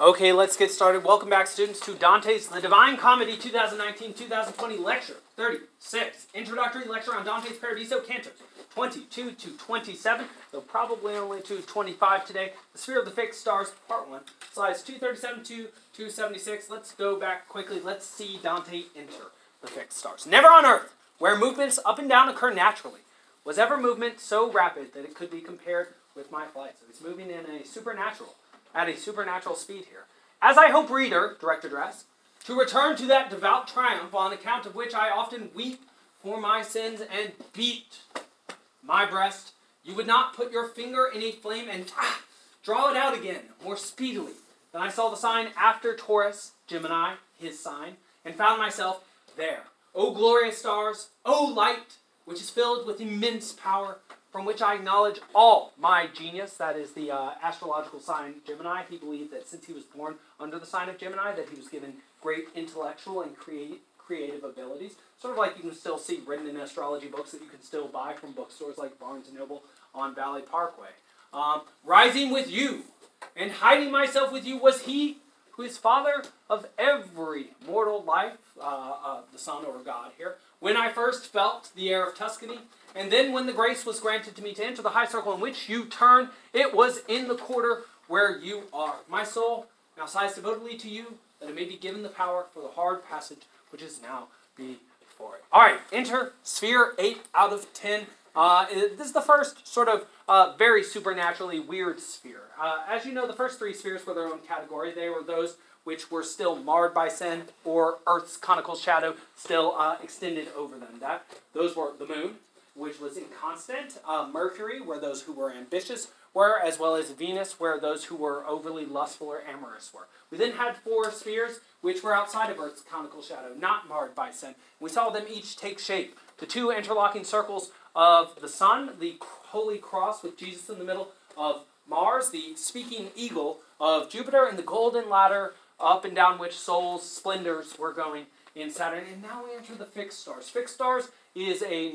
Okay, let's get started. Welcome back, students, to Dante's The Divine Comedy 2019-2020 Lecture 36. Introductory lecture on Dante's Paradiso, Cantos 22 to 27, though probably only to 25 today. The Sphere of the Fixed Stars, Part 1, slides 237 to 276. Let's go back quickly. Let's see Dante enter the Fixed Stars. Never on Earth, where movements up and down occur naturally, was ever movement so rapid that it could be compared with my flight. So he's moving in a supernatural speed here. As I hope, reader, direct address, to return to that devout triumph on account of which I often weep for my sins and beat my breast, you would not put your finger in a flame and draw it out again more speedily than I saw the sign after Taurus, Gemini, his sign, and found myself there. O glorious stars, O light, which is filled with immense power, from which I acknowledge all my genius. That is the astrological sign Gemini. He believed that since he was born under the sign of Gemini, that he was given great intellectual and creative abilities. Sort of like you can still see written in astrology books that you can still buy from bookstores like Barnes & Noble on Valley Parkway. Rising with you and hiding myself with you was he who is father of every mortal life, the Son or God here, when I first felt the air of Tuscany, and then when the grace was granted to me to enter the high circle in which you turn, it was in the quarter where you are. My soul now sighs devotedly to you, that it may be given the power for the hard passage which is now before it. All right, enter Sphere 8 out of 10. This is the first sort of very supernaturally weird sphere. As you know, the first three spheres were their own category. They were those which were still marred by sin, or Earth's conical shadow still extended over them. Those were the moon, which was inconstant, Mercury, where those who were ambitious were, as well as Venus, where those who were overly lustful or amorous were. We then had four spheres, which were outside of Earth's conical shadow, not marred by sin. We saw them each take shape. The two interlocking circles of the sun, the Holy Cross with Jesus in the middle of Mars, the speaking eagle of Jupiter, and the golden ladder up and down which souls' splendors were going in Saturn. And now we enter the fixed stars. Fixed stars is a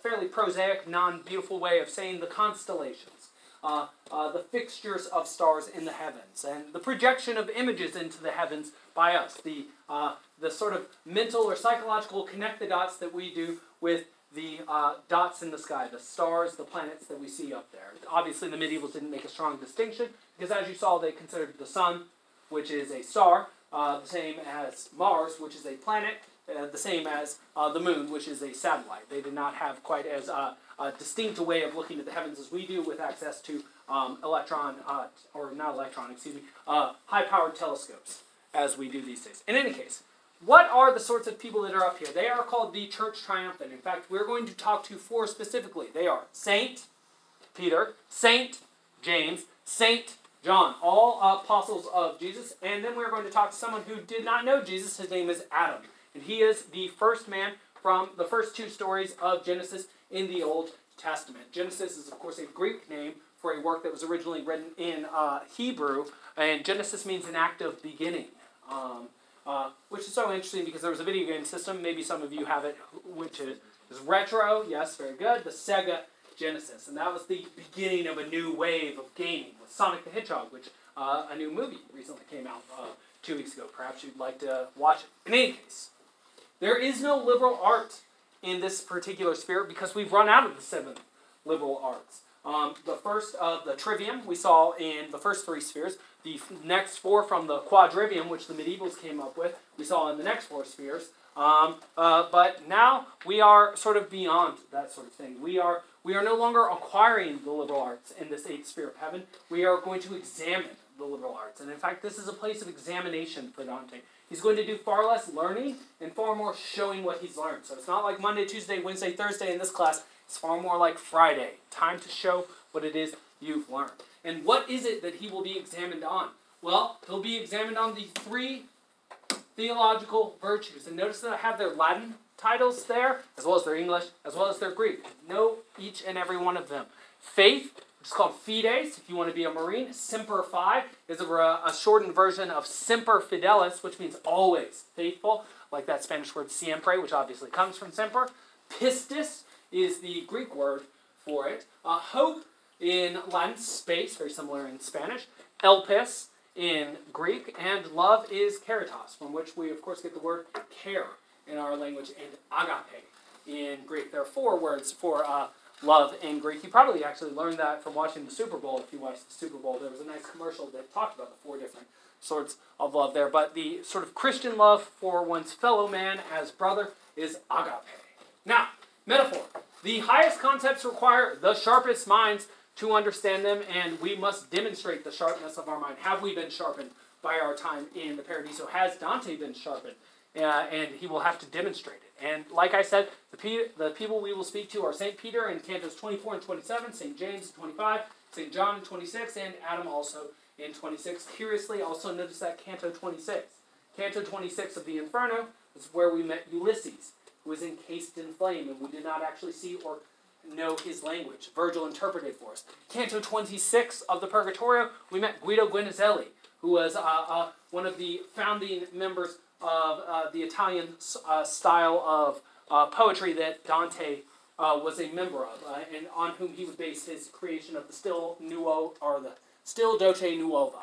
fairly prosaic, non-beautiful way of saying the constellations, the fixtures of stars in the heavens, and the projection of images into the heavens by us, the sort of mental or psychological connect the dots that we do with the dots in the sky, the stars, the planets that we see up there. Obviously, the medievals didn't make a strong distinction, because as you saw, they considered the sun, which is a star, the same as Mars, which is a planet, the same as the moon, which is a satellite. They did not have quite as distinct a way of looking at the heavens as we do, with access to high-powered telescopes as we do these days. In any case, what are the sorts of people that are up here? They are called the Church Triumphant. In fact, we're going to talk to four specifically. They are Saint Peter, Saint James, Saint John, all apostles of Jesus. And then we're going to talk to someone who did not know Jesus. His name is Adam. And he is the first man from the first two stories of Genesis in the Old Testament. Genesis is, of course, a Greek name for a work that was originally written in Hebrew. And Genesis means an act of beginning. Which is so interesting because there was a video game system, maybe some of you have it, which is retro, yes, very good, the Sega Genesis. And that was the beginning of a new wave of gaming with Sonic the Hedgehog, which a new movie recently came out 2 weeks ago. Perhaps you'd like to watch it. In any case, there is no liberal art in this particular sphere because we've run out of the seven liberal arts. The first of the trivium we saw in the first three spheres. The next four from the quadrivium, which the medievals came up with, we saw in the next four spheres. But now we are sort of beyond that sort of thing. We are no longer acquiring the liberal arts in this eighth sphere of heaven. We are going to examine the liberal arts. And in fact, this is a place of examination for Dante. He's going to do far less learning and far more showing what he's learned. So it's not like Monday, Tuesday, Wednesday, Thursday in this class. It's far more like Friday. Time to show what it is you've learned. And what is it that he will be examined on? Well, he'll be examined on the three theological virtues. And notice that I have their Latin titles there, as well as their English, as well as their Greek. Know each and every one of them. Faith, which is called fides, if you want to be a Marine. Semper Fi is a shortened version of Semper Fidelis, which means always faithful, like that Spanish word siempre, which obviously comes from semper. Pistis is the Greek word for it. Hope in Latin, space, very similar in Spanish. Elpis in Greek, and love is keratos, from which we, of course, get the word care in our language, and agape in Greek. There are four words for love in Greek. You probably actually learned that from watching the Super Bowl. If you watched the Super Bowl, there was a nice commercial that talked about the four different sorts of love there. But the sort of Christian love for one's fellow man as brother is agape. Now, metaphor. The highest concepts require the sharpest minds to understand them, and we must demonstrate the sharpness of our mind. Have we been sharpened by our time in the Paradiso? Has Dante been sharpened? And he will have to demonstrate it. And like I said, the people we will speak to are Saint Peter in Cantos 24 and 27, Saint James in 25, Saint John in 26, and Adam also in 26. Curiously, also notice that Canto 26. Canto 26 of the Inferno is where we met Ulysses, who was encased in flame, and we did not actually see or know his language. Virgil interpreted for us. Canto 26 of the Purgatorio, we met Guido Guinizelli, who was one of the founding members of the Italian style of poetry that Dante was a member of, and on whom he would base his creation of the Stil Dolce Nuova.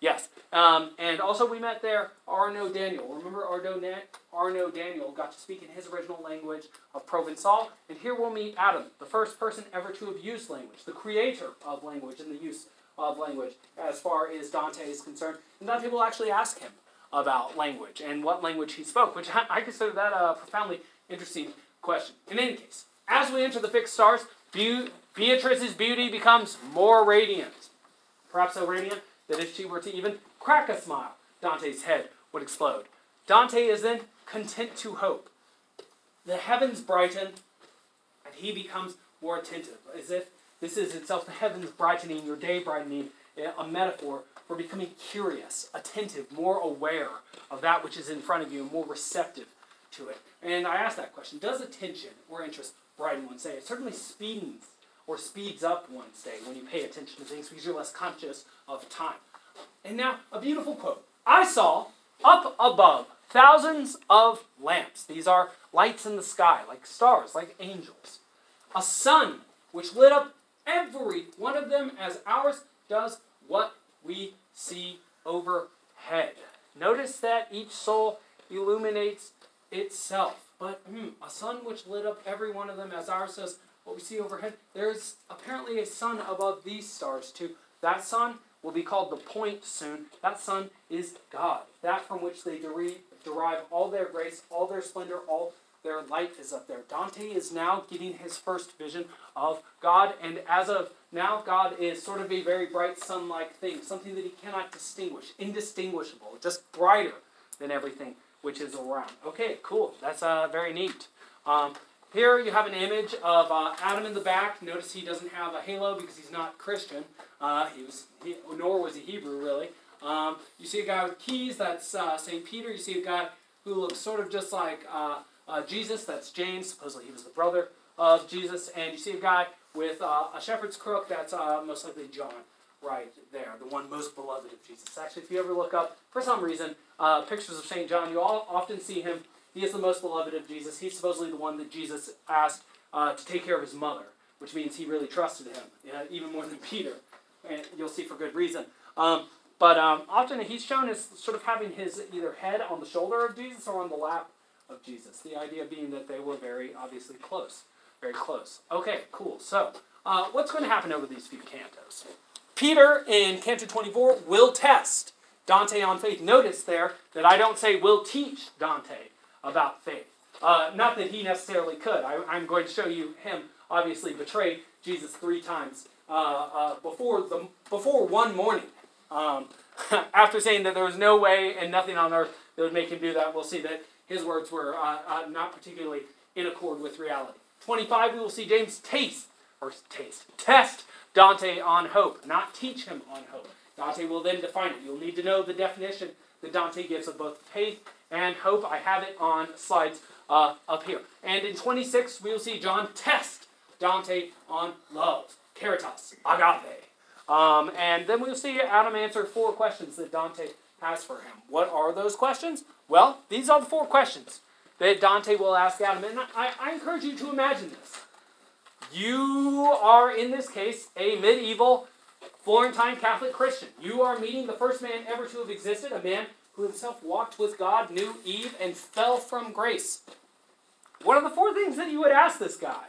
Yes, and also we met there Arnaut Daniel. Remember Arnaut Daniel got to speak in his original language of Provençal, and here we'll meet Adam, the first person ever to have used language, the creator of language and the use of language as far as Dante is concerned. And Dante will actually ask him about language and what language he spoke, which I consider that a profoundly interesting question. In any case, as we enter the fixed stars, Beatrice's beauty becomes more radiant. Perhaps so radiant that if she were to even crack a smile, Dante's head would explode. Dante is then content to hope. The heavens brighten, and he becomes more attentive, as if this is itself the heavens brightening, your day brightening, a metaphor for becoming curious, attentive, more aware of that which is in front of you, more receptive to it. And I asked that question, does attention or interest brighten one's day? It certainly speeds up one's day when you pay attention to things because you're less conscious of time. And now, a beautiful quote. I saw, up above, thousands of lamps. These are lights in the sky, like stars, like angels. A sun which lit up every one of them as ours does what we see overhead. Notice that each soul illuminates itself. But a sun which lit up every one of them as ours does what we see overhead. There's apparently a sun above these stars too. That sun will be called the point soon. That sun is God. That from which they derive all their grace, all their splendor, all their light is up there. Dante is now getting his first vision of God, and as of now, God is sort of a very bright sun-like thing, something that he cannot distinguish, indistinguishable, just brighter than everything which is around. Okay, cool. That's very neat. Here you have an image of Adam in the back. Notice he doesn't have a halo because he's not Christian. Nor was he Hebrew, really. You see a guy with keys. That's St. Peter. You see a guy who looks sort of just like Jesus. That's James. Supposedly he was the brother of Jesus. And you see a guy with a shepherd's crook. That's most likely John right there, the one most beloved of Jesus. Actually, if you ever look up, for some reason, pictures of St. John, you all often see him. He is the most beloved of Jesus. He's supposedly the one that Jesus asked to take care of his mother, which means he really trusted him, even more than Peter. And you'll see for good reason. But often he's shown as sort of having his either head on the shoulder of Jesus or on the lap of Jesus. The idea being that they were very obviously close. Very close. Okay, cool. So, what's going to happen over these few cantos? Peter in Canto 24 will test Dante on faith. Notice there that I don't say will teach Dante about faith. Not that he necessarily could. I'm going to show you him obviously betrayed Jesus three times before one morning. After saying that there was no way and nothing on earth that would make him do that, we'll see that his words were not particularly in accord with reality. 25, we will see James test Dante on hope, not teach him on hope. Dante will then define it. You'll need to know the definition that Dante gives of both faith and hope. I have it on slides up here. And in 26, we'll see John test Dante on love, keratos, agape. And then we'll see Adam answer four questions that Dante has for him. What are those questions? Well, these are the four questions that Dante will ask Adam. And I encourage you to imagine this. You are, in this case, a medieval Florentine Catholic Christian, you are meeting the first man ever to have existed, a man who himself walked with God, knew Eve, and fell from grace. What are the four things that you would ask this guy?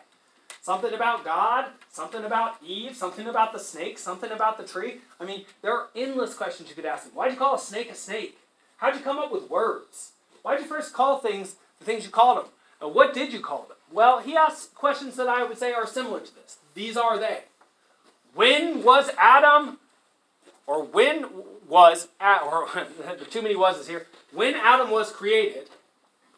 Something about God, something about Eve, something about the snake, something about the tree. I mean, there are endless questions you could ask him. Why'd you call a snake a snake? How'd you come up with words? Why'd you first call things the things you called them? And what did you call them? Well, he asks questions that I would say are similar to this. These are they. When was Adam, or when was, or too many was's here, when Adam was created,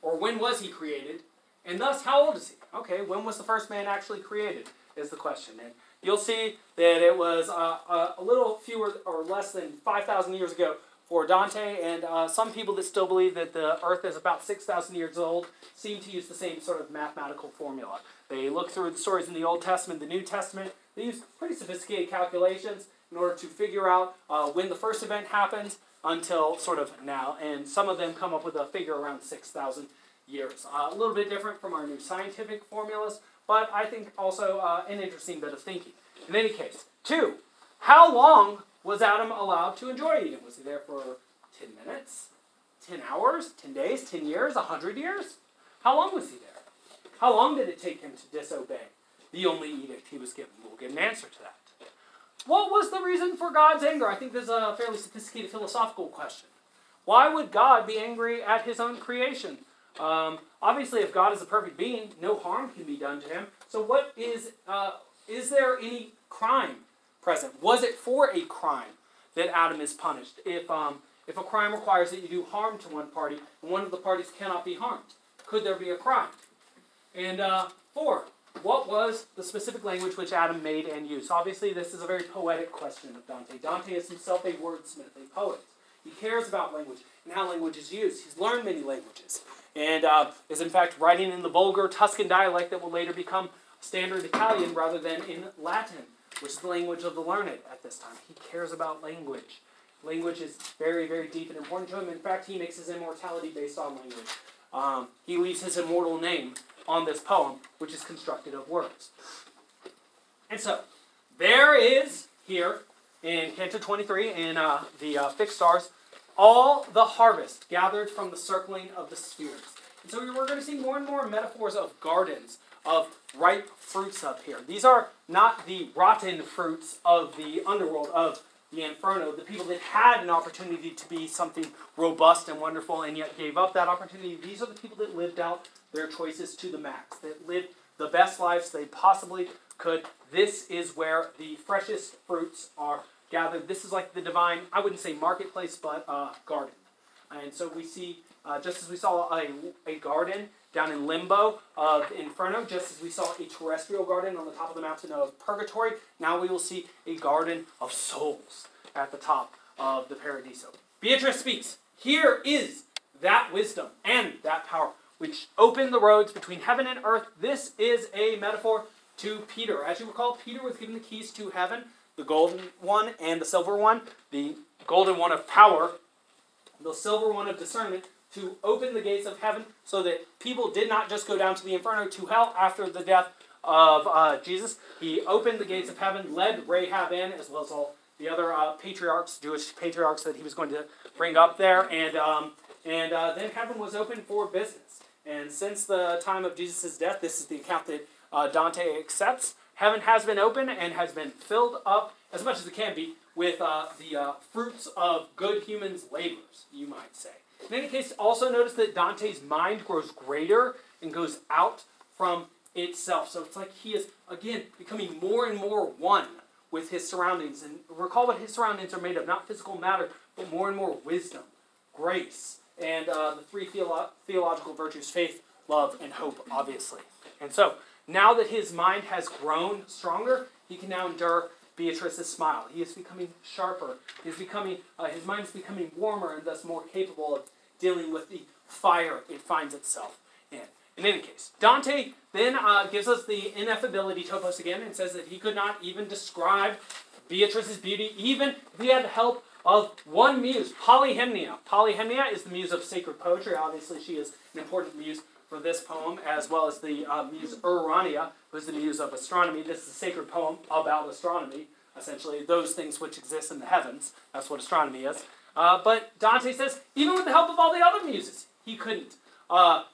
or when was he created, and thus how old is he? Okay, when was the first man actually created is the question. And you'll see that it was a little fewer or less than 5,000 years ago for Dante, and some people that still believe that the earth is about 6,000 years old seem to use the same sort of mathematical formula. They look through the stories in the Old Testament, the New Testament. They use pretty sophisticated calculations in order to figure out when the first event happens until sort of now. And some of them come up with a figure around 6,000 years. A little bit different from our new scientific formulas, but I think also an interesting bit of thinking. In any case, 2, how long was Adam allowed to enjoy Eden? Was he there for 10 minutes, 10 hours, 10 days, 10 years, 100 years? How long was he there? How long did it take him to disobey the only edict he was given? We'll get an answer to that. What was the reason for God's anger? I think this is a fairly sophisticated philosophical question. Why would God be angry at his own creation? Obviously, if God is a perfect being, no harm can be done to him. So what is there any crime present? Was it for a crime that Adam is punished? If a crime requires that you do harm to one party, and one of the parties cannot be harmed, could there be a crime? And 4, what was the specific language which Adam made and used? Obviously, this is a very poetic question of Dante. Dante is himself a wordsmith, a poet. He cares about language and how language is used. He's learned many languages and is, in fact, writing in the vulgar Tuscan dialect that will later become standard Italian rather than in Latin, which is the language of the learned at this time. He cares about language. Language is very, very deep and important to him. In fact, he makes his immortality based on language. He leaves his immortal name on this poem, which is constructed of words. And so, there is here in Canto 23 in the Fixed Stars, all the harvest gathered from the circling of the spheres. And so we're going to see more and more metaphors of gardens, of ripe fruits up here. These are not the rotten fruits of the underworld, of the Inferno, the people that had an opportunity to be something robust and wonderful and yet gave up that opportunity. These are the people that lived out their choices to the max, that lived the best lives they possibly could. This is where the freshest fruits are gathered. This is like the divine, I wouldn't say marketplace, but garden. And so we see, just as we saw a garden down in Limbo of Inferno, just as we saw a terrestrial garden on the top of the mountain of Purgatory, now we will see a garden of souls at the top of the Paradiso. Beatrice speaks, here is that wisdom and that power which opened the roads between heaven and earth. This is a metaphor to Peter. As you recall, Peter was given the keys to heaven, the golden one and the silver one, the golden one of power, the silver one of discernment, to open the gates of heaven so that people did not just go down to the Inferno, to hell after the death of Jesus. He opened the gates of heaven, led Rahab in, as well as all the other patriarchs, Jewish patriarchs that he was going to bring up there. And then heaven was open for business. And since the time of Jesus' death, this is the account that Dante accepts, heaven has been open and has been filled up as much as it can be with the fruits of good humans' labors, you might say. In any case, also notice that Dante's mind grows greater and goes out from itself. So it's like he is, again, becoming more and more one with his surroundings. And recall what his surroundings are made of, not physical matter, but more and more wisdom, grace, and the three theological virtues, faith, love, and hope, obviously. And so, now that his mind has grown stronger, he can now endure Beatrice's smile. He is becoming sharper. He is becoming, his mind is becoming warmer and thus more capable of dealing with the fire it finds itself in. In any case, Dante then gives us the ineffability topos again and says that he could not even describe Beatrice's beauty, even if he had the help of one muse, Polyhymnia. Polyhymnia is the muse of sacred poetry. Obviously, she is an important muse for this poem, as well as the muse Urania, who is the muse of astronomy. This is a sacred poem about astronomy. essentially those things which exist in the heavens. That's what astronomy is. But Dante says, even with the help of all the other muses, he couldn't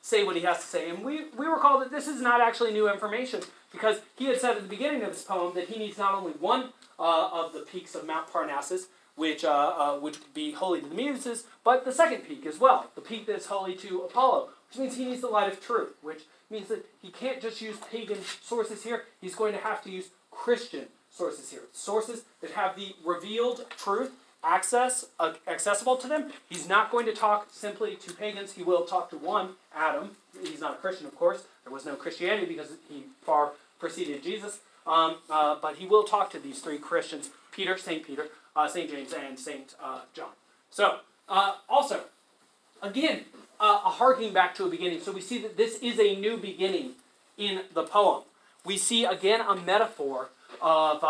say what he has to say. And we recall that this is not actually new information, because he had said at the beginning of his poem that he needs not only one of the peaks of Mount Parnassus, which would be holy to the Muses, but the second peak as well, the peak that is holy to Apollo, which means he needs the light of truth, which means that he can't just use pagan sources here. He's going to have to use Christian sources here, sources that have the revealed truth accessible to them. He's not going to talk simply to pagans. He will talk to one, Adam. He's not a Christian, of course. There was no Christianity because he far preceded Jesus. But he will talk to these three Christians, Peter, Saint Peter, Saint James, and Saint John. So, also, again, a harking back to a beginning. So we see that this is a new beginning in the poem. We see, again, a metaphor of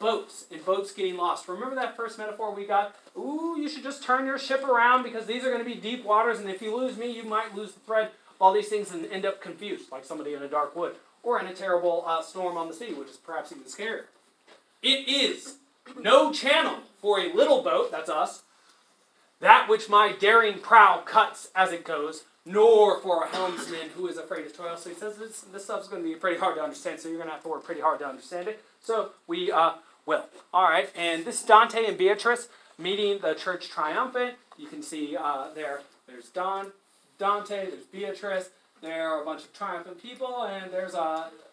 boats and boats getting lost. Remember that first metaphor we got? Ooh, you should just turn your ship around because these are going to be deep waters, and if you lose me, you might lose the thread of all these things and end up confused, like somebody in a dark wood or in a terrible storm on the sea, which is perhaps even scarier. It is no channel for a little boat, that's us, that which my daring prow cuts as it goes, nor for a helmsman who is afraid of toil. So he says this stuff's going to be pretty hard to understand, so you're going to have to work pretty hard to understand it. So we will. All right, and this is Dante and Beatrice meeting the church triumphant. You can see there's Dante, there's Beatrice, there are a bunch of triumphant people, and there's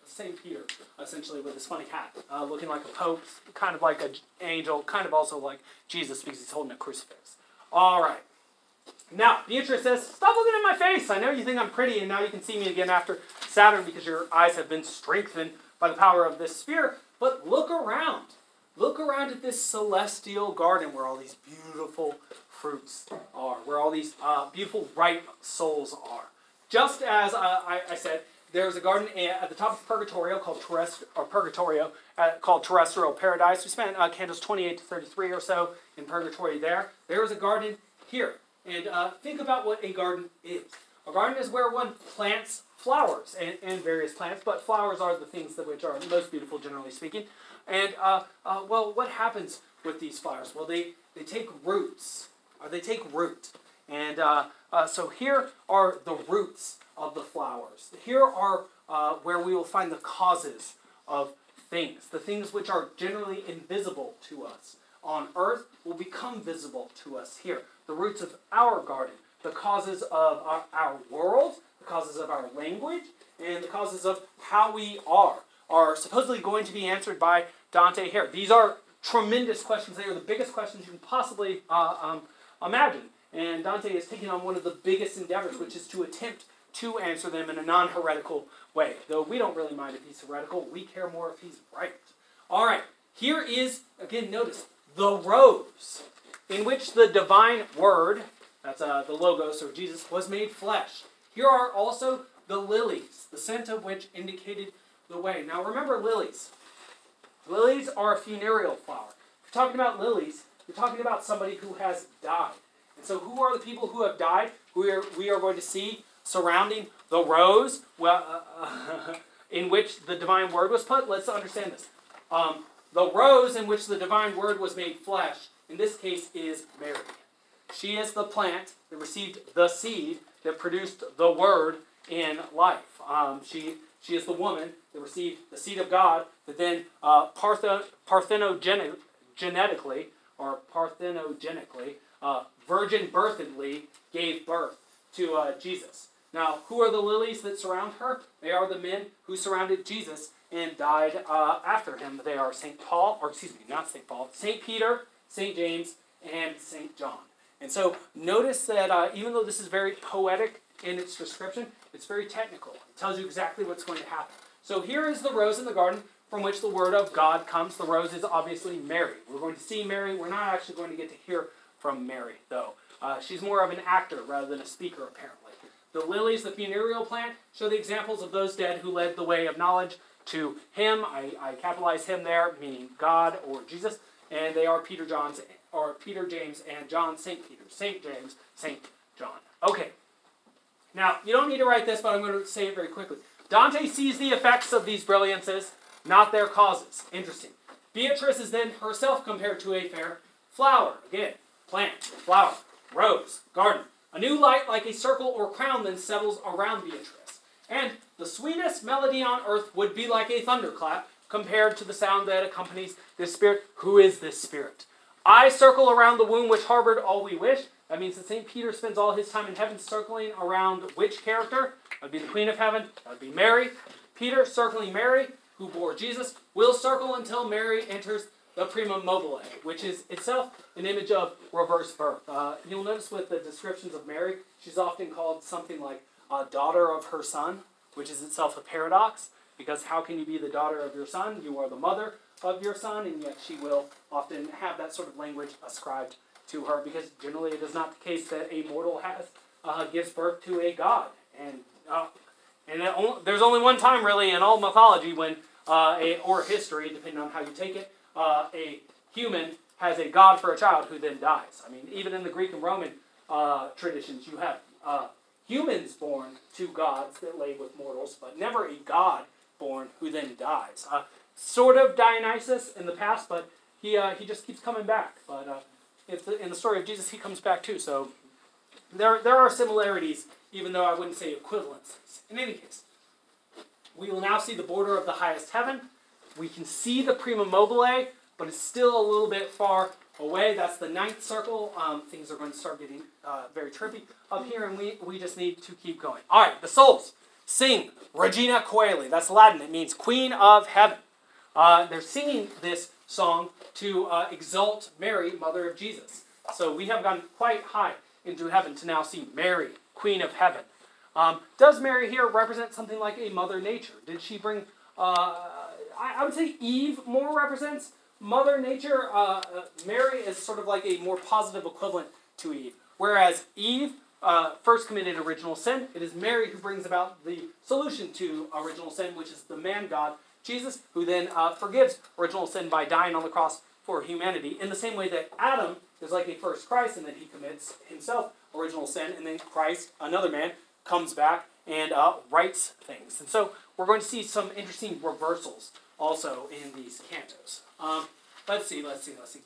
St. Peter, essentially, with his funny hat, looking like a pope, kind of like an angel, kind of also like Jesus because he's holding a crucifix. All right. Now, Beatrice says, stop looking at my face. I know you think I'm pretty, and now you can see me again after Saturn because your eyes have been strengthened by the power of this sphere. But look around. Look around at this celestial garden where all these beautiful fruits are, where all these beautiful ripe souls are. Just as I said, there's a garden at the top of Purgatorio called Terrestrial Paradise. We spent candles 28 to 33 or so in Purgatorio there. There is a garden here. And think about what a garden is. A garden is where one plants flowers and various plants, but flowers are the things that which are most beautiful, generally speaking. And, what happens with these flowers? Well, they take roots, or they take root. And so here are the roots of the flowers. Here are where we will find the causes of things. The things which are generally invisible to us on earth will become visible to us here. The roots of our garden, the causes of our world, the causes of our language, and the causes of how we are supposedly going to be answered by Dante here. These are tremendous questions. They are the biggest questions you can possibly imagine. And Dante is taking on one of the biggest endeavors, which is to attempt to answer them in a non-heretical way. Though we don't really mind if he's heretical. We care more if he's right. All right. Here is, again, notice, the rose, in which the divine word, that's the Logos or Jesus, was made flesh. Here are also the lilies, the scent of which indicated the way. Now remember lilies. Lilies are a funereal flower. If you're talking about lilies, you're talking about somebody who has died. And so who are the people who have died? We are going to see surrounding the rose in which the divine word was put. Let's understand this. The rose in which the divine word was made flesh, in this case, is Mary. She is the plant that received the seed that produced the word in life. She is the woman that received the seed of God that then parthenogenetically, virgin-birthedly gave birth to Jesus. Now, who are the lilies that surround her? They are the men who surrounded Jesus and died after him. They are St. Peter, St. James, and St. John. And so notice that even though this is very poetic in its description, it's very technical. It tells you exactly what's going to happen. So here is the rose in the garden from which the word of God comes. The rose is obviously Mary. We're going to see Mary. We're not actually going to get to hear from Mary, though. She's more of an actor rather than a speaker, apparently. The lilies, the funereal plant, show the examples of those dead who led the way of knowledge to him. I capitalize him there, meaning God or Jesus. And they are Peter, James, and John, St. Peter, St. James, St. John. Okay. Now, you don't need to write this, but I'm going to say it very quickly. Dante sees the effects of these brilliances, not their causes. Interesting. Beatrice is then herself compared to a fair flower. Again, plant, flower, rose, garden. A new light like a circle or crown then settles around Beatrice. And the sweetest melody on earth would be like a thunderclap compared to the sound that accompanies this spirit. Who is this spirit? I circle around the womb which harbored all we wish. That means that St. Peter spends all his time in heaven circling around which character? That would be the Queen of Heaven. That would be Mary. Peter circling Mary, who bore Jesus, will circle until Mary enters the Primum Mobile, which is itself an image of reverse birth. You'll notice with the descriptions of Mary, she's often called something like a daughter of her son, which is itself a paradox, because how can you be the daughter of your son? You are the mother of your son, and yet she will often have that sort of language ascribed to her, because generally it is not the case that a mortal has gives birth to a god. And there's only one time, really, in all mythology when, or history, depending on how you take it, a human has a god for a child who then dies. I mean, even in the Greek and Roman traditions, you have humans born to gods that lay with mortals, but never a god born who then dies. Sort of Dionysus in the past, but he just keeps coming back. But in the story of Jesus, he comes back too. So there are similarities, even though I wouldn't say equivalences. In any case, we will now see the border of the highest heaven. We can see the Primum Mobile, but it's still a little bit far away. That's the ninth circle. Things are going to start getting very trippy up here, and we just need to keep going. All right, the souls sing Regina Coeli. That's Latin. It means Queen of Heaven. They're singing this song to exalt Mary, Mother of Jesus. So we have gone quite high into heaven to now see Mary, Queen of Heaven. Does Mary here represent something like a Mother Nature? Did she bring... I would say Eve more represents Mother Nature. Mary is sort of like a more positive equivalent to Eve. Whereas Eve first committed original sin, it is Mary who brings about the solution to original sin, which is the man-God, Jesus, who then forgives original sin by dying on the cross for humanity. In the same way that Adam is like a first Christ, and then he commits himself original sin, and then Christ, another man, comes back and rights things. And so we're going to see some interesting reversals also in these cantos. Let's see.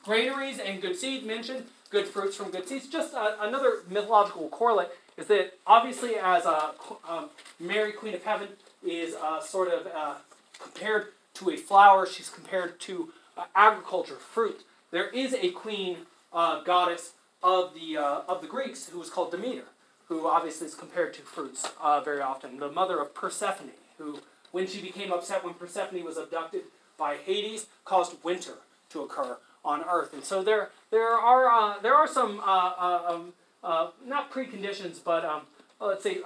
Granaries and good seed mentioned, good fruits from good seeds. Just another mythological correlate is that obviously as Mary, Queen of Heaven, is sort of compared to a flower, she's compared to agriculture, fruit. There is a queen goddess of the Greeks who was called Demeter, who obviously is compared to fruits very often. The mother of Persephone, who, when she became upset when Persephone was abducted by Hades, caused winter to occur on Earth. And so there are some not preconditions, but let's say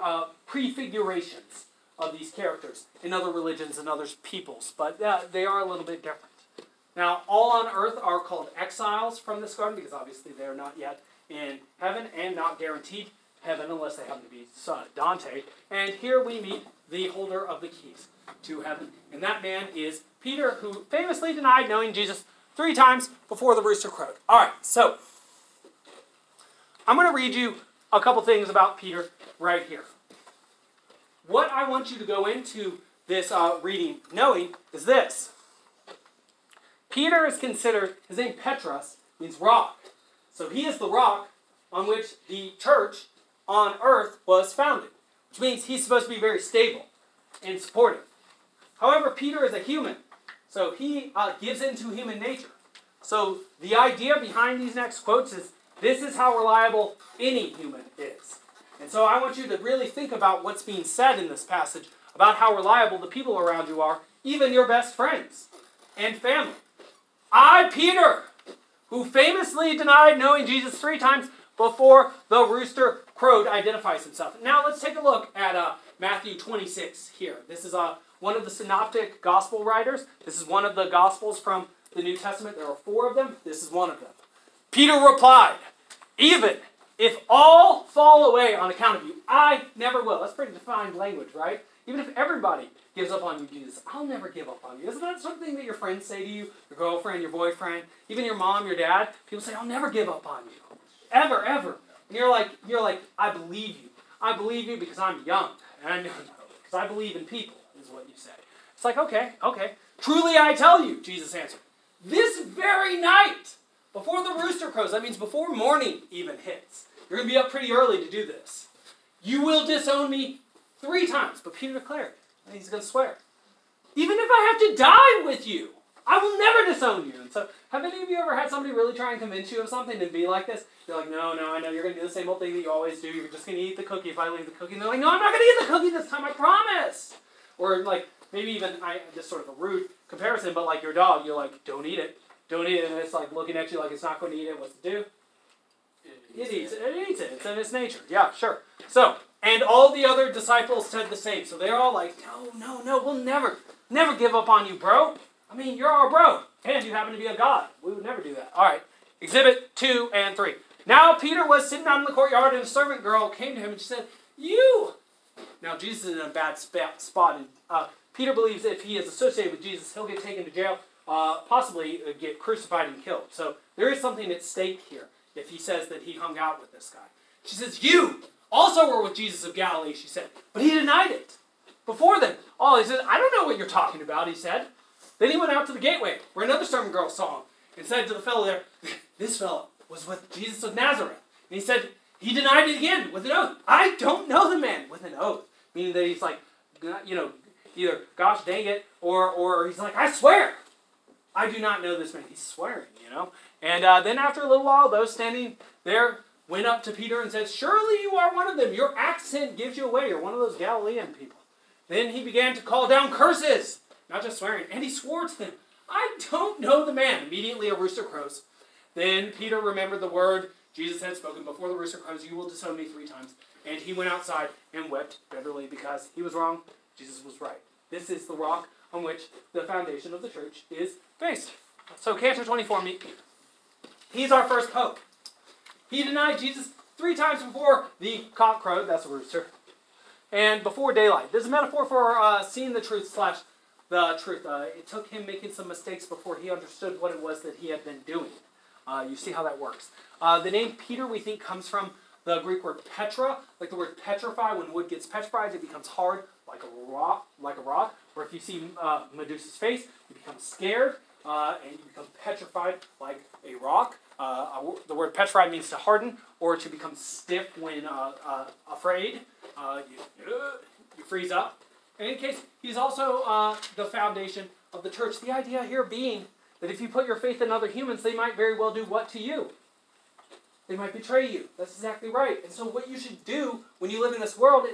prefigurations of these characters in other religions and other peoples, but they are a little bit different. Now, all on Earth are called exiles from this garden, because obviously they are not yet in heaven and not guaranteed heaven unless they happen to be Dante. And here we meet the holder of the keys to heaven. And that man is Peter, who famously denied knowing Jesus 3 times before the rooster crowed. All right, so I'm going to read you a couple things about Peter right here. What I want you to go into this reading knowing is this. Peter is considered, his name Petros means rock. So he is the rock on which the church on earth was founded, which means he's supposed to be very stable and supportive. However, Peter is a human, so he gives into human nature. So the idea behind these next quotes is, this is how reliable any human is. And so I want you to really think about what's being said in this passage about how reliable the people around you are, even your best friends and family. I, Peter, who famously denied knowing Jesus 3 times before the rooster crowed, identifies himself. Now let's take a look at Matthew 26 here. This is one of the synoptic gospel writers. This is one of the gospels from the New Testament. There are 4 of them. This is one of them. Peter replied, "Even if all fall away on account of you, I never will." That's pretty defined language, right? Even if everybody gives up on you, Jesus, I'll never give up on you. Isn't that something that your friends say to you, your girlfriend, your boyfriend, even your mom, your dad? People say, "I'll never give up on you. Ever, ever." And you're like, "I believe you. I believe you because I'm young. And I know you. Because I believe in people," is what you say. It's like, okay. Truly I tell you, Jesus answered, this very night, before the rooster crows, that means before morning even hits, you're going to be up pretty early to do this. You will disown me 3 times. But Peter declared, and he's going to swear, even if I have to die with you, I will never disown you. And so, have any of you ever had somebody really try and convince you of something and be like this? You're like, no, I know you're going to do the same old thing that you always do. You're just going to eat the cookie if I leave the cookie. And they're like, no, I'm not going to eat the cookie this time, I promise. Or like, maybe even, just sort of a rude comparison, but like your dog, you're like, don't eat it. Don't eat it. And it's like looking at you like it's not going to eat it. What's it do? It eats it. It's in its nature. Yeah, sure. So, and all the other disciples said the same. So they're all like, no, we'll never give up on you, bro. I mean, you're our bro, and you happen to be a god. We would never do that. All right, Exhibit 2 and 3. Now Peter was sitting out in the courtyard, and a servant girl came to him, and she said, you! Now, Jesus is in a bad spot, and Peter believes if he is associated with Jesus, he'll get taken to jail, possibly get crucified and killed. So there is something at stake here if he says that he hung out with this guy. She says, you also were with Jesus of Galilee, she said, but he denied it. Before then, he said, I don't know what you're talking about, he said. Then he went out to the gateway, where another servant girl saw him, and said to the fellow there, this fellow was with Jesus of Nazareth. And he said, he denied it again with an oath. I don't know the man, with an oath. Meaning that he's like, either gosh dang it, or he's like, I swear, I do not know this man. He's swearing, And then after a little while, those standing there went up to Peter and said, surely you are one of them. Your accent gives you away. You're one of those Galilean people. Then he began to call down curses. Not just swearing. And he swore to them, I don't know the man. Immediately a rooster crows. Then Peter remembered the word Jesus had spoken before the rooster crows, you will disown me 3 times. And he went outside and wept bitterly because he was wrong, Jesus was right. This is the rock on which the foundation of the church is based. So Cantor 24, meet Peter. He's our first pope. He denied Jesus 3 times before the cock crowed, that's a rooster, and before daylight. There's a metaphor for seeing the truth / the truth. It took him making some mistakes before he understood what it was that he had been doing. You see how that works. The name Peter, we think, comes from the Greek word petra, like the word petrify. When wood gets petrified, it becomes hard, like a rock. Or if you see Medusa's face, you become scared, and you become petrified like a rock. The word petrified means to harden, or to become stiff when afraid. You freeze up. In any case, he's also the foundation of the church. The idea here being that if you put your faith in other humans, they might very well do what to you? They might betray you. That's exactly right. And so what you should do when you live in this world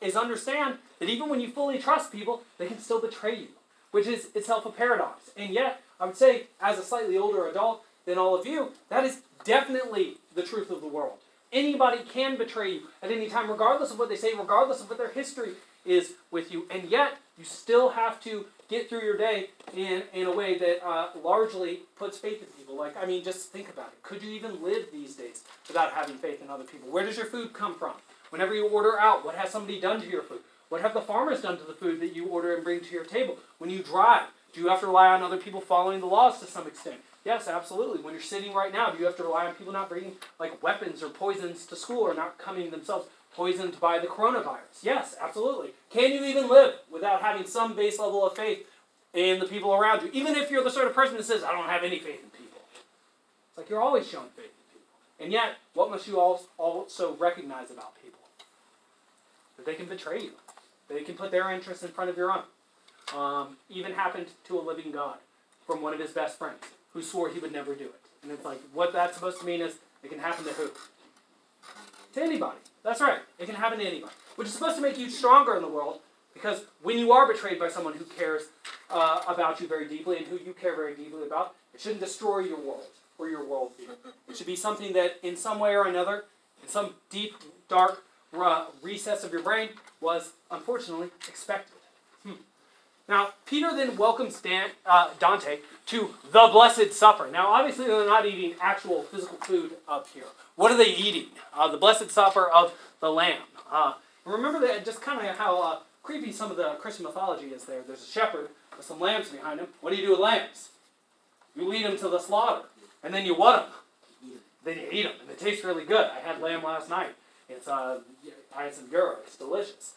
is understand that even when you fully trust people, they can still betray you, which is itself a paradox. And yet, I would say, as a slightly older adult than all of you, that is definitely the truth of the world. Anybody can betray you at any time, regardless of what they say, regardless of what their history is with you, and yet you still have to get through your day in a way that largely puts faith in people. Like, I mean, just think about it. Could you even live these days without having faith in other people? Where does your food come from? Whenever you order out, what has somebody done to your food? What have the farmers done to the food that you order and bring to your table? When you drive, do you have to rely on other people following the laws to some extent? Yes, absolutely. When you're sitting right now, do you have to rely on people not bringing like weapons or poisons to school or not coming themselves poisoned by the coronavirus? Yes, absolutely. Can you even live without having some base level of faith in the people around you? Even if you're the sort of person that says, I don't have any faith in people. It's like you're always showing faith in people. And yet, what must you also recognize about people? That they can betray you. They can put their interests in front of your own. Even happened to a living God from one of his best friends who swore he would never do it. And it's like, what that's supposed to mean is it can happen to who? To anybody. That's right. It can happen to anybody. Which is supposed to make you stronger in the world, because when you are betrayed by someone who cares about you very deeply and who you care very deeply about, it shouldn't destroy your world or your worldview. It should be something that in some way or another, in some deep, dark recess of your brain, was unfortunately expected. Now, Peter then welcomes Dante to the Blessed Supper. Now, obviously, they're not eating actual physical food up here. What are they eating? The Blessed Supper of the Lamb. Remember that just kind of how creepy some of the Christian mythology is there. There's a shepherd with some lambs behind him. What do you do with lambs? You lead them to the slaughter, and then you what them. Then you eat them, and it tastes really good. I had lamb last night. I had some gyro. It's delicious.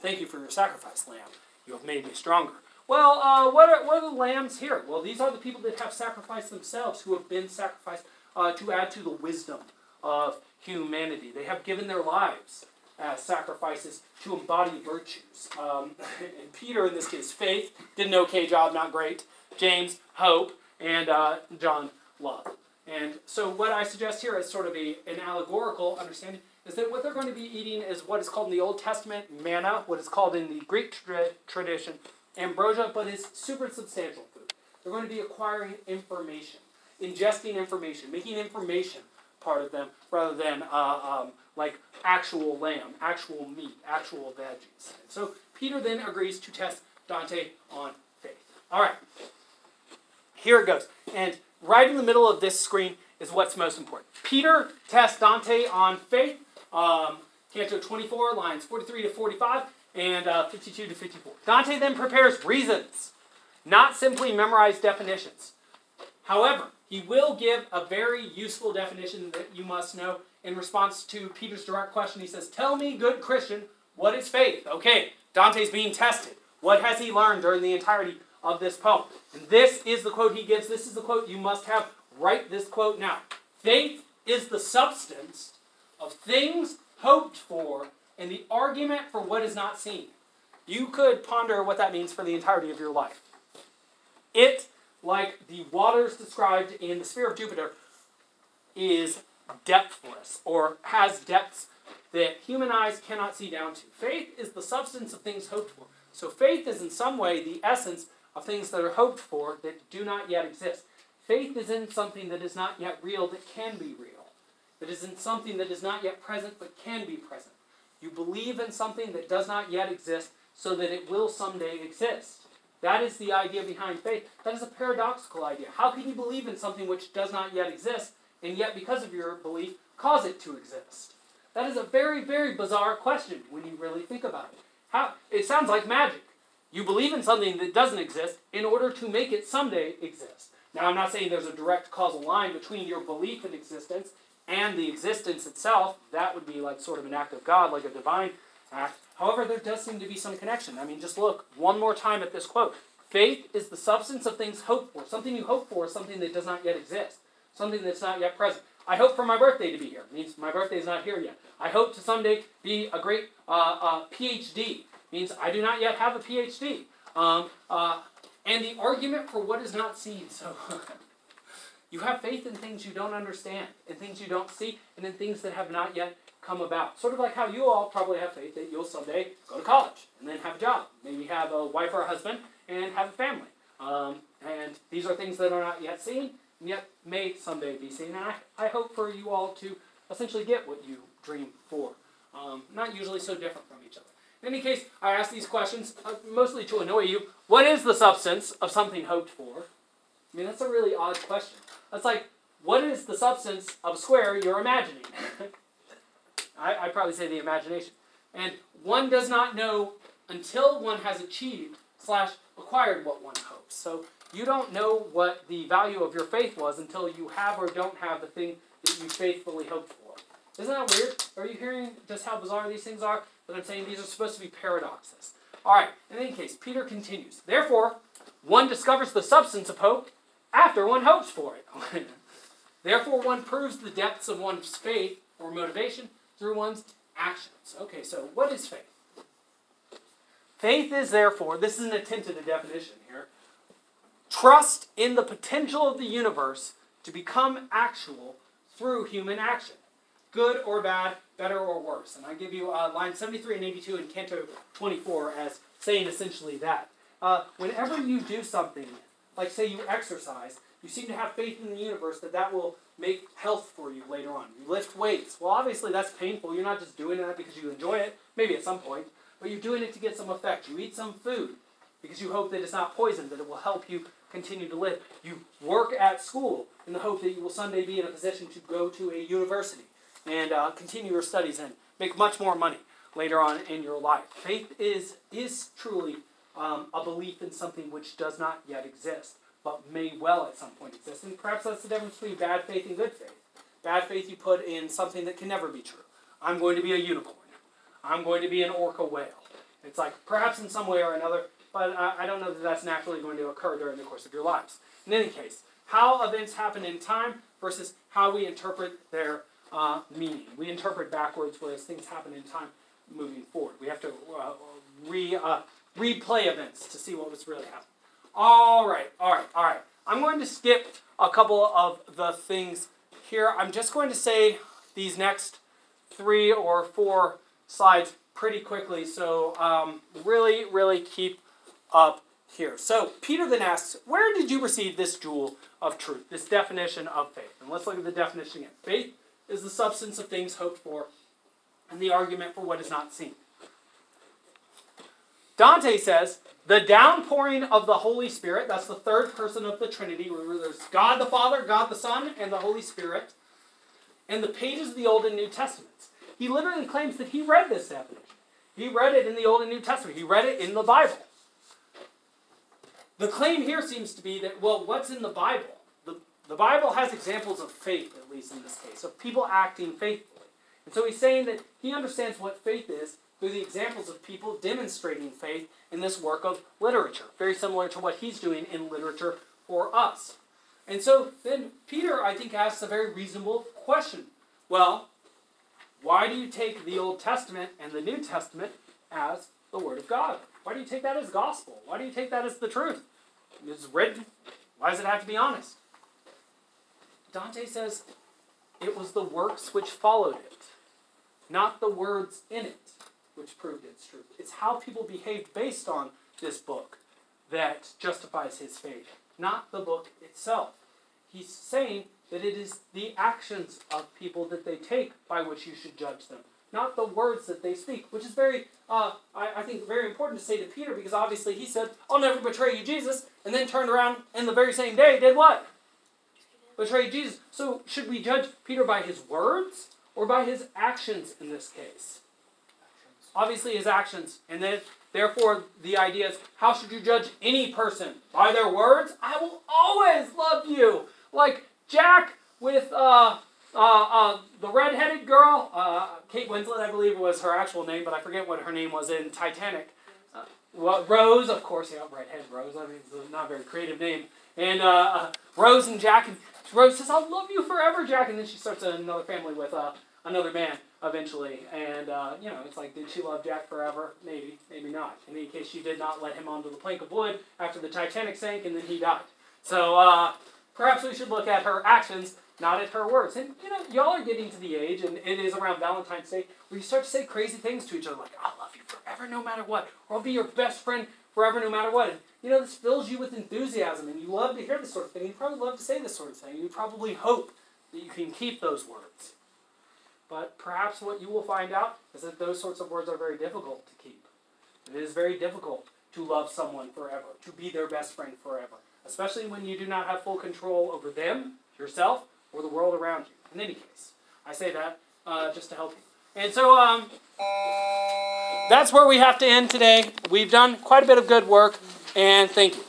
Thank you for your sacrifice, lamb. You have made me stronger. well, what are the lambs here? Well, these are the people that have sacrificed themselves, who have been sacrificed to add to the wisdom of humanity. They have given their lives as sacrifices to embody virtues. And Peter, in this case, faith. Did an okay job, not great. James, hope. And John, love. And so what I suggest here as sort of an allegorical understanding is that what they're going to be eating is what is called in the Old Testament manna, what is called in the Greek tradition ambrosia, but it's super substantial food. They're going to be acquiring information, ingesting information, making information part of them, rather than like actual lamb, actual meat, actual veggies. And so Peter then agrees to test Dante on faith. All right, here it goes. And right in the middle of this screen is what's most important. Peter tests Dante on faith, Canto 24, lines 43 to 45, and 52 to 54. Dante then prepares reasons, not simply memorized definitions. However, he will give a very useful definition that you must know in response to Peter's direct question. He says, tell me, good Christian, what is faith? Okay, Dante's being tested. What has he learned during the entirety of this poem? And this is the quote he gives. This is the quote you must have. Write this quote now. Faith is the substance of things hoped for and the argument for what is not seen. You could ponder what that means for the entirety of your life. It, like the waters described in the Sphere of Jupiter, is depthless, or has depths that human eyes cannot see down to. Faith is the substance of things hoped for. So faith is in some way the essence of things that are hoped for that do not yet exist. Faith is in something that is not yet real that can be real. That is in something that is not yet present but can be present. You believe in something that does not yet exist so that it will someday exist. That is the idea behind faith. That is a paradoxical idea. How can you believe in something which does not yet exist, and yet because of your belief, cause it to exist? That is a very, very bizarre question when you really think about it. It sounds like magic. You believe in something that doesn't exist in order to make it someday exist. Now, I'm not saying there's a direct causal line between your belief in existence and the existence itself. That would be like sort of an act of God, like a divine act. However, there does seem to be some connection. I mean, just look one more time at this quote. Faith is the substance of things hoped for. Something you hope for is something that does not yet exist. Something that's not yet present. I hope for my birthday to be here. It means my birthday is not here yet. I hope to someday be a great PhD. It means I do not yet have a PhD. And the argument for what is not seen. So you have faith in things you don't understand, in things you don't see, and in things that have not yet come about. Sort of like how you all probably have faith that you'll someday go to college and then have a job. Maybe have a wife or a husband and have a family. And these are things that are not yet seen, and yet may someday be seen. And I hope for you all to essentially get what you dream for. Not usually so different from each other. In any case, I ask these questions mostly to annoy you. What is the substance of something hoped for? I mean, that's a really odd question. That's like, what is the substance of a square you're imagining? I'd probably say the imagination. And one does not know until one has achieved / acquired what one hopes. So you don't know what the value of your faith was until you have or don't have the thing that you faithfully hoped for. Isn't that weird? Are you hearing just how bizarre these things are? But I'm saying these are supposed to be paradoxes. All right, in any case, Peter continues. Therefore, one discovers the substance of hope after one hopes for it. Therefore, one proves the depths of one's faith or motivation through one's actions. Okay, so what is faith? Faith is therefore, this is an attempt at a definition here, trust in the potential of the universe to become actual through human action. Good or bad, better or worse. And I give you lines 73 and 82 in Canto 24 as saying essentially that. Whenever you do something, like say you exercise, you seem to have faith in the universe that that will make health for you later on. You lift weights. Well, obviously that's painful. You're not just doing that because you enjoy it, maybe at some point, but you're doing it to get some effect. You eat some food because you hope that it's not poison, that it will help you continue to live. You work at school in the hope that you will someday be in a position to go to a university and continue your studies and make much more money later on in your life. Faith is truly a belief in something which does not yet exist, but may well at some point exist. And perhaps that's the difference between bad faith and good faith. Bad faith you put in something that can never be true. I'm going to be a unicorn. I'm going to be an orca whale. It's like perhaps in some way or another but I don't know that that's naturally going to occur during the course of your lives. In any case, how events happen in time versus how we interpret their meaning. We interpret backwards, whereas things happen in time moving forward. We have to replay events to see what was really happening. All right. I'm going to skip a couple of the things here. I'm just going to say these next 3 or 4 slides pretty quickly, so really keep up here. So Peter then asks, where did you receive this jewel of truth, this definition of faith? And let's look at the definition again. Faith is the substance of things hoped for and the argument for what is not seen. Dante says, the downpouring of the Holy Spirit, that's the third person of the Trinity, where there's God the Father, God the Son, and the Holy Spirit, and the pages of the Old and New Testaments. He literally claims that he read this definition. He read it in the Old and New Testament. He read it in the Bible. The claim here seems to be that, well, what's in the Bible? The Bible has examples of faith, at least in this case, of people acting faithfully. And so he's saying that he understands what faith is through the examples of people demonstrating faith in this work of literature, very similar to what he's doing in literature for us. And so then Peter, I think, asks a very reasonable question. Well, why do you take the Old Testament and the New Testament as the Word of God? Why do you take that as gospel? Why do you take that as the truth? It's written. Why does it have to be honest? Dante says it was the works which followed it, not the words in it, which proved its truth. It's how people behaved based on this book that justifies his faith, not the book itself. He's saying that it is the actions of people that they take by which you should judge them, not the words that they speak, which is very, I think, very important to say to Peter, because obviously he said, I'll never betray you, Jesus, and then turned around and the very same day did what? Betrayed Jesus. So should we judge Peter by his words or by his actions in this case? Actions. Obviously his actions. And then, therefore, the idea is, how should you judge any person? By their words? I will always love you. Like Jack with the redheaded girl, Kate Winslet, I believe was her actual name, but I forget what her name was in Titanic. Well, Rose, of course, yeah, redheaded Rose. I mean, it's not a very creative name. And Rose and Jack, and Rose says, I'll love you forever, Jack. And then she starts another family with another man eventually. And, you know, it's like, did she love Jack forever? Maybe, maybe not. In any case, she did not let him onto the plank of wood after the Titanic sank, and then he died. So perhaps we should look at her actions, not at her words. And, you know, y'all are getting to the age, and it is around Valentine's Day, where you start to say crazy things to each other, like, I'll love you forever no matter what, or I'll be your best friend forever no matter what. And, you know, this fills you with enthusiasm, and you love to hear this sort of thing. You probably love to say this sort of thing. You probably hope that you can keep those words. But perhaps what you will find out is that those sorts of words are very difficult to keep. And it is very difficult to love someone forever, to be their best friend forever, especially when you do not have full control over them, yourself, or the world around you. In any case, I say that just to help you. And so that's where we have to end today. We've done quite a bit of good work, and thank you.